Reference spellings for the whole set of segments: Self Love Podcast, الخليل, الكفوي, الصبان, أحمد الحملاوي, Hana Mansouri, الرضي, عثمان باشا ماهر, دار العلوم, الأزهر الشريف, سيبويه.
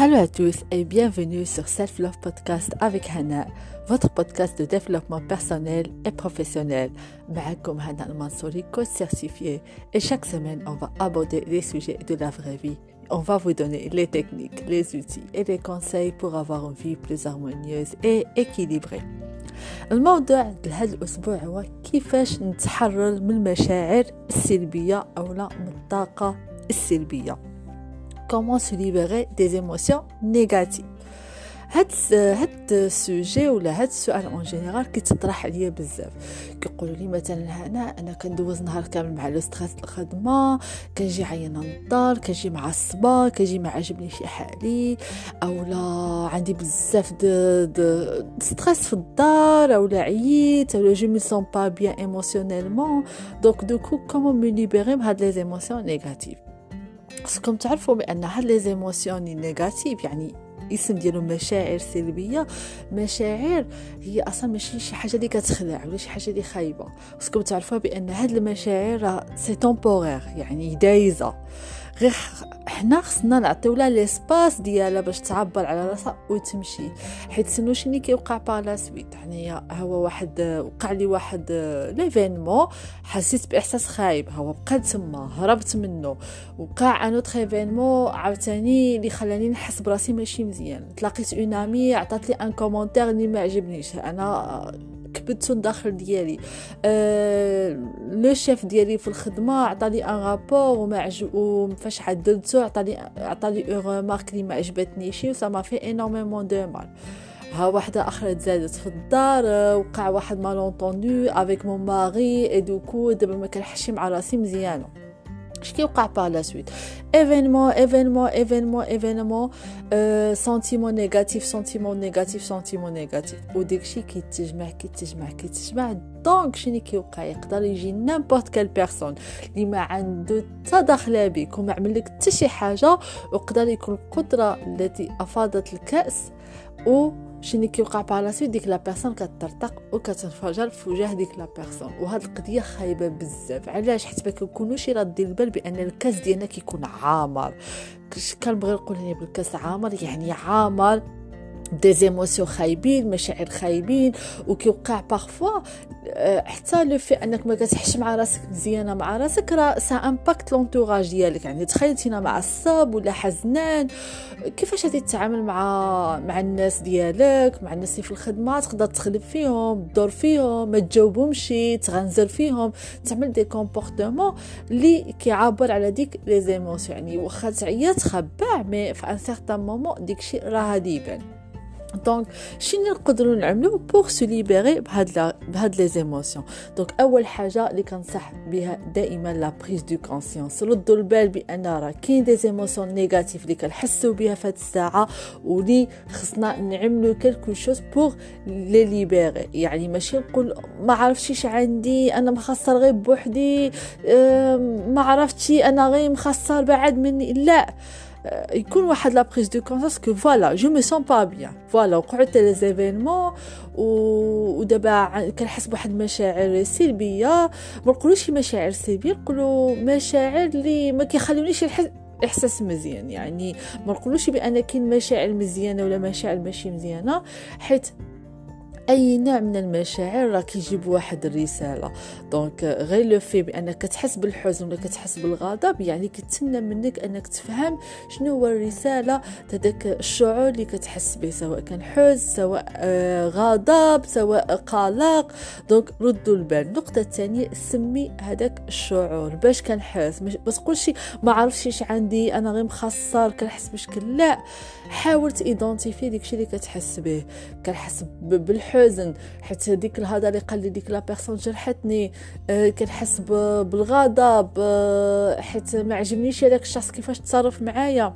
Salut à tous et bienvenue sur Self Love Podcast avec Hana, votre podcast de développement personnel et professionnel. معكم Hana Mansouri, coach certifiée. Et chaque semaine, on va aborder les sujets de la vraie vie. On va vous donner les techniques, les outils et les conseils pour avoir une vie plus harmonieuse et équilibrée. الموضوع لهذا الأسبوع هو كيفاش نتحرر من المشاعر السلبية أو لا من الطاقة السلبية. Comment se libérer des émotions négatives. هاد السوجي ولا هاد السؤال اون جينيرال كيتطرح عليا بزاف. كيقولوا لي مثلا انا كندوز نهار كامل مع لو ستريس الخدمه، كنجي عيانه للدار، كنجي معصبه، كنجي ما عاجبني شي حالي، اولا عندي بزاف د ستريس في الدار، اولا عييت، اولا جو مي سون با بيان ايموسيونيلمون. دونك دوكو كومون مي ليبيري من هاد لي ايموسيون نيجاتيف. خصكم تعرفوا بان هاد لي زيموسيوني نيجاتيف يعني اسم ديالو مشاعر سلبيه. مشاعر هي اصلا ماشي شي حاجه اللي كتخلع ولا شي حاجه اللي خايبه. خصكم تعرفوا بان هاد المشاعر سي تمبورير يعني دايزه، غير حنا خصنا نعطيوها ليسباس ديالها باش تعبر على راسها وتمشي. حيت شنو اللي كيوقع بالا سويت، يعني هو وقع لي واحد ليفينمون، حسيت باحساس خايب، هو بقى تما هربت منه، وقع ان اوتر ايفينمون عاوتاني اللي خلاني نحس براسي ماشي مزيان. تلاقيت اون امي عطات لي ان كومونتير اللي ما عجبنيش، انا كبدت داخل ديالي. لو شيف ديالي في الخدمه عطاني ان رابور وما عجبو، فاش عدلته عطاني ريمارك اللي ما عجبتنيش، وسا ما في انورميمون دو مال. ها واحده اخرى تزادت في الدار، وقع واحد مالونطوندو افيك مون ماري، اي دوكو دابا ما كنحشي مع راسي مزيانه. اش كيوقع با لا سويت؟ ايفينمون سنتيمون نيجاتيف سنتيمون نيجاتيف سنتيمون نيجاتيف، وداكشي كيتجمع. دونك شنو كيوقع؟ يقدر يجي نيمبورت كال بيرسون اللي ما عنده حتى دخل بك وما عمل لك حتى شي حاجه، وقدر يكون القدره التي افاضت الكاس. و شنو كيوقع بالاسيد؟ ديك لا بيرسون كترتق وكتنفجر في وجه ديك لا بيرسون. وهاد القضيه خايبه بزاف. علاش؟ حيت ما كنكونوش رادين البال بان الكاس ديالنا كيكون عامر. كنبغي نقول هنا بالكاس عامر يعني عامر دي زيموسيون خايبين، مشاعر خايبين. وكيوقع بارفوا حتى لو في انك ما كتحش مع راسك مزيانه مع راسك، راه سا امباكت لونتوراج ديالك. يعني تخيلتي انا معصب ولا حزنان، كيفاش غادي تتعامل مع الناس ديالك، مع الناس في الخدمه؟ تقدر تخلب فيهم، تدور فيهم، ما تجاوبهمش، تغنزل فيهم، تعمل دي كومبورتمون اللي كيعبر على ديك لي زيموسيون. يعني واخا تعيط خبع، مي في ان سيغتان مومون داكشي راه غادي. دونك شنو نقدروا نعملوا بوغ سو ليبيري بهاد لي زيموسيون؟ دونك اول حاجه اللي كنصح بها دائما لا بريز دو كونسيونس. ردوا البال بان راه كاين دي زيموسيون نيجاتيف اللي كنحسوا بها فهاد الساعه، ولي خصنا نعملوا كلكو شوز بوغ لي ليبيري. يعني ماشي نقول ما عرفتش اش عندي، انا مخسر غير بوحدي، ما عرفتش انا غير مخسر بعد مني. لا، يكون واحد لا بريز دو كونسيونس كو فوالا جو مي سون با بيان، فوالا وقعت لي زيفينمون ودابا كنحس بواحد المشاعر سلبيه. ما نقولوش مشاعر سلبيه، نقولوا مشاعر اللي ما كيخلونيش نحس احساس مزيان. يعني ما نقولوش بان كاين مشاعر مزيانه ولا مشاعر ماشي مزيانه، حيت اي نوع من المشاعر راه كيجيب واحد الرساله. دونك غير لو في بانك كتحس بالحزن ولا كتحس بالغضب، يعني كتسنى منك انك تفهم شنو هو الرساله تاعك، الشعور اللي كتحس به، سواء كان حزن سواء غضب سواء قلق. دونك ردوا البال. النقطه الثانيه، سمي هذاك الشعور. باش كنحس، ما تقولش ما عرفتش اش عندي، انا غير مخسر كنحس بشكل. لا، حاول تيدونتيفي داكشي اللي كتحس به. كنحس بالحزن حيت ديك الهضره اللي قال لي ديك لا بيرسون جرحتني، كنحس بالغضب حيت ما عجبنيش هذاك الشخص كيفاش تصرف معايا.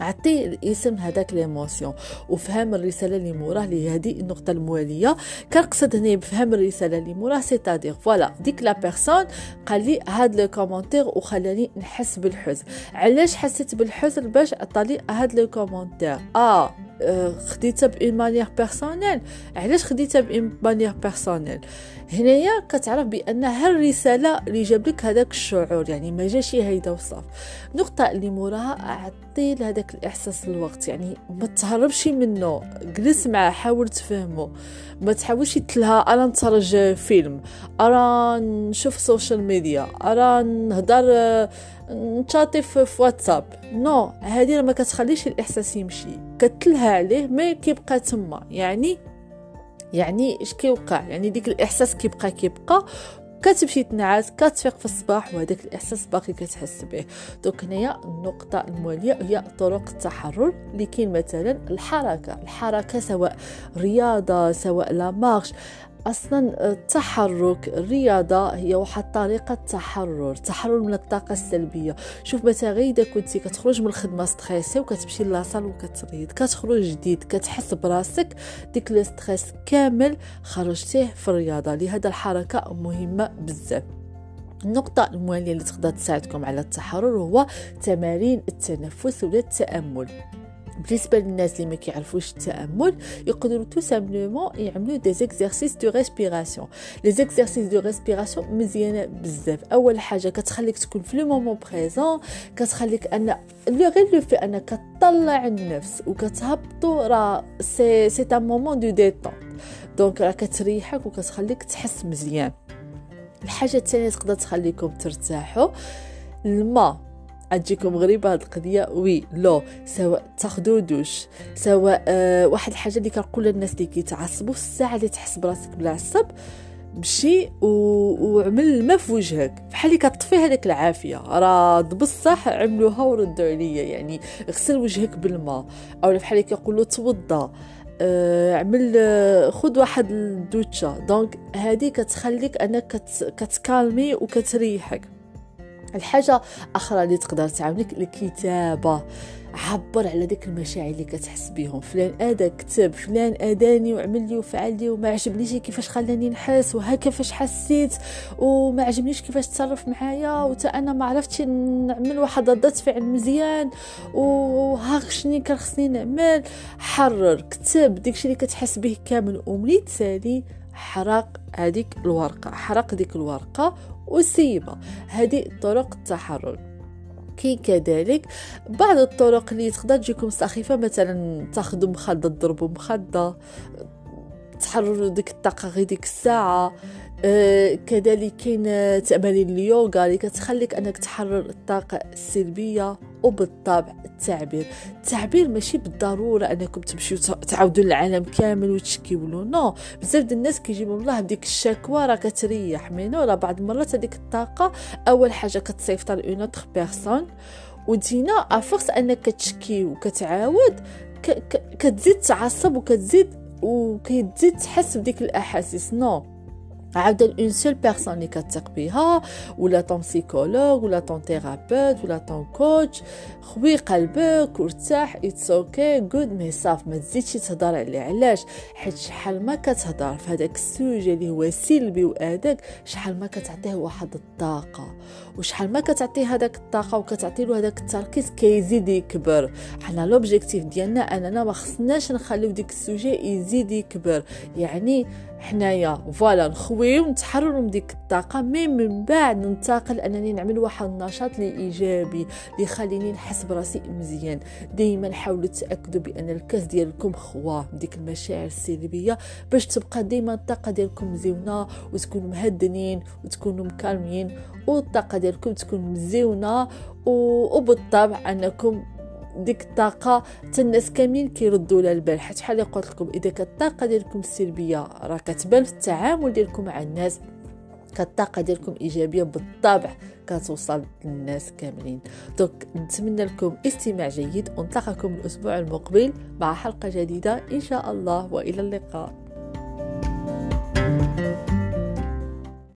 عطي الاسم هذاك ليموسيون وفهم الرساله اللي موراه. لي هذه النقطه المواليه كنقصد هنا بفهم الرساله اللي موراه، سيتادير فوالا ديك لا بيرسون قال لي هاد لو كومونتير وخلاني نحس بالحزن. علاش حسيت بالحزن؟ باش عطالي هاد لو كومونتير. خديتها بمانيير بيرسونيل. علاش خديتها بمانيير بيرسونيل؟ هنايا كتعرف بان هالرساله اللي جاب لك هذاك الشعور، يعني ما جاش هيدا وصاف. النقطه اللي موراها اعطي لهذاك الاحساس الوقت، يعني ما تهربش منه، جلس معه، حاول تفهمه، ما تحاولش تلها انا نتفرج فيلم، انا نشوف سوشيال ميديا، انا نهضر نشاطي في واتساب. نو، هذه ما كتخليش الاحساس يمشي، كتلها عليه ما كيبقى تما. يعني اش كيوقع؟ يعني ديك الاحساس كيبقى كتمشي تنعس، كتفيق في الصباح وهذاك الاحساس باقي كتحس به. دونك هنايا النقطه المواليه هي طرق التحرر اللي كاين مثلا الحركه، سواء رياضه سواء لا مارش. اصلا التحرك، الرياضه هي واحد طريقه تحرر من الطاقه السلبيه. شوف مثلا اذا كنتي كتخرج من الخدمه ستريسي وكتمشي لاصال وكتريد، كتخرج جديد، كتحس براسك، ديك لو ستريس كامل خرجتيه في الرياضه. لهذا الحركه مهمه بزاف. النقطة الموالية اللي تقدر تساعدكم على التحرر هو تمارين التنفس ولا التأمل. بالنسبه للناس اللي ما كيعرفوش التامل، يقدروا تو سامبلومون يعملوا دي زيكسيرسيس دو ريسبيراسيون. لي زيكسيرسيس دو ريسبيراسيون مزيانه بزاف. اول حاجه كتخليك تكون في لو مومون بريزون، كتخليك ان غير في انك تطلع النفس وكتهبطوا، راه سي تا مومون دو ديتون. دونك راه كتريحك وكتخليك تحس مزيان. الحاجه الثانيه تقدر تخليكم ترتاحوا، الماء. أجيكم غريبة هاد القضية، وي لو، سواء تاخدو دوش، سواء واحد الحاجة اللي كنقول للناس اللي كيتعصبوا، الساعة اللي تحس براسك بالعصب مشي وعمل الماء في وجهك، بحال اللي كتطفي هذيك العافيه، راه بصح عملوها وردوا عليا. يعني غسل وجهك بالماء، او بحال اللي كيقولوا توضى، عمل خد واحد الدوتشا. دونك هذه كتخليك انك كتكالمي وكتريحك. الحاجه اخرى اللي تقدر تعاونك الكتابه. عبر على ديك المشاعر اللي كتحس بهم. فلان هذا كتب، فلان اداني وعمل لي وفعل لي وما عجبنيش كيفاش خلاني نحس، وهكا فاش حسيت، وما عجبنيش كيفاش تصرف معايا، وتا انا ما عرفتش نعمل واحد ردة فعل مزيان، وهاك شني كان خصني نعمل. حرر، كتب داكشي اللي كتحس به كامل، وملي تسالي حرق ديك الورقه وسيبه. هذه طرق التحرر. كاين كذلك بعض الطرق اللي تقدر تجيكم سخيفه، مثلا تاخذوا مخده، تضربوا مخده، تحرروا ديك الطاقه غير ديك الساعه. كذلك كاين تمارين اليوغا اللي كتخليك انك تحرر الطاقه السلبيه. وبالطبع التعبير ماشي بالضروره انكم تمشيو تعاودوا العالم كامل وتشكيو له. نو، بزاف ديال الناس كيجيبوا والله بديك الشكوى راه كتريح منو. راه بعض المرات هذيك الطاقه اول حاجه كتصيفطها لاون اوتر بيرسون، ودينا افرس انك تشكي وكتعاود كتزيد تعصب وكتزيد تحس بديك الاحاسيس. نو، عاودا اون سول بيرسون اللي كتثق بها، ولا طون سيكولوج ولا طون ثيرابيوت ولا طون كوتش. خوي قلبك وارتاح، اتس اوكي جود. مي صاف ما تزيدش تهضر عليه. علاش؟ حيت شحال ما كتهضر في هذاك السوجي اللي هو سلبي واداك، شحال ما كتعطيه واحد الطاقه، وشحال ما كتعطيه هذاك الطاقه وكتعطي له هذاك التركيز كيزيد يكبر. حنا لوبجيكتيف ديالنا اننا ما خصناش نخليو ديك السوجي يزيد يكبر. يعني حنايا فوالا نخويو ونتحرروا من ديك الطاقه، من بعد ننتقل انني نعمل واحد النشاط اللي ايجابي اللي يخليني نحس براسي مزيان. دائما حاولوا تاكدوا بان الكاس ديالكم خوا ديك المشاعر السلبيه باش تبقى ديما الطاقه ديالكم مزيونه، وتكونوا مهدنين وتكونوا مكالمين، والطاقه ديالكم تكون مزيونه. وبالطبع انكم ديك الطاقه حتى الناس كاملين كيردوا لها البال. حيت بحال اللي قلت لكم، اذا الطاقه ديالكم السلبيه راه كتبان في التعامل ديالكم مع الناس، كالطاقه ديالكم ايجابيه بالطبع كتوصل للناس كاملين. دونك نتمنى لكم استماع جيد، ونلقاكم الاسبوع المقبل مع حلقه جديده ان شاء الله، والى اللقاء.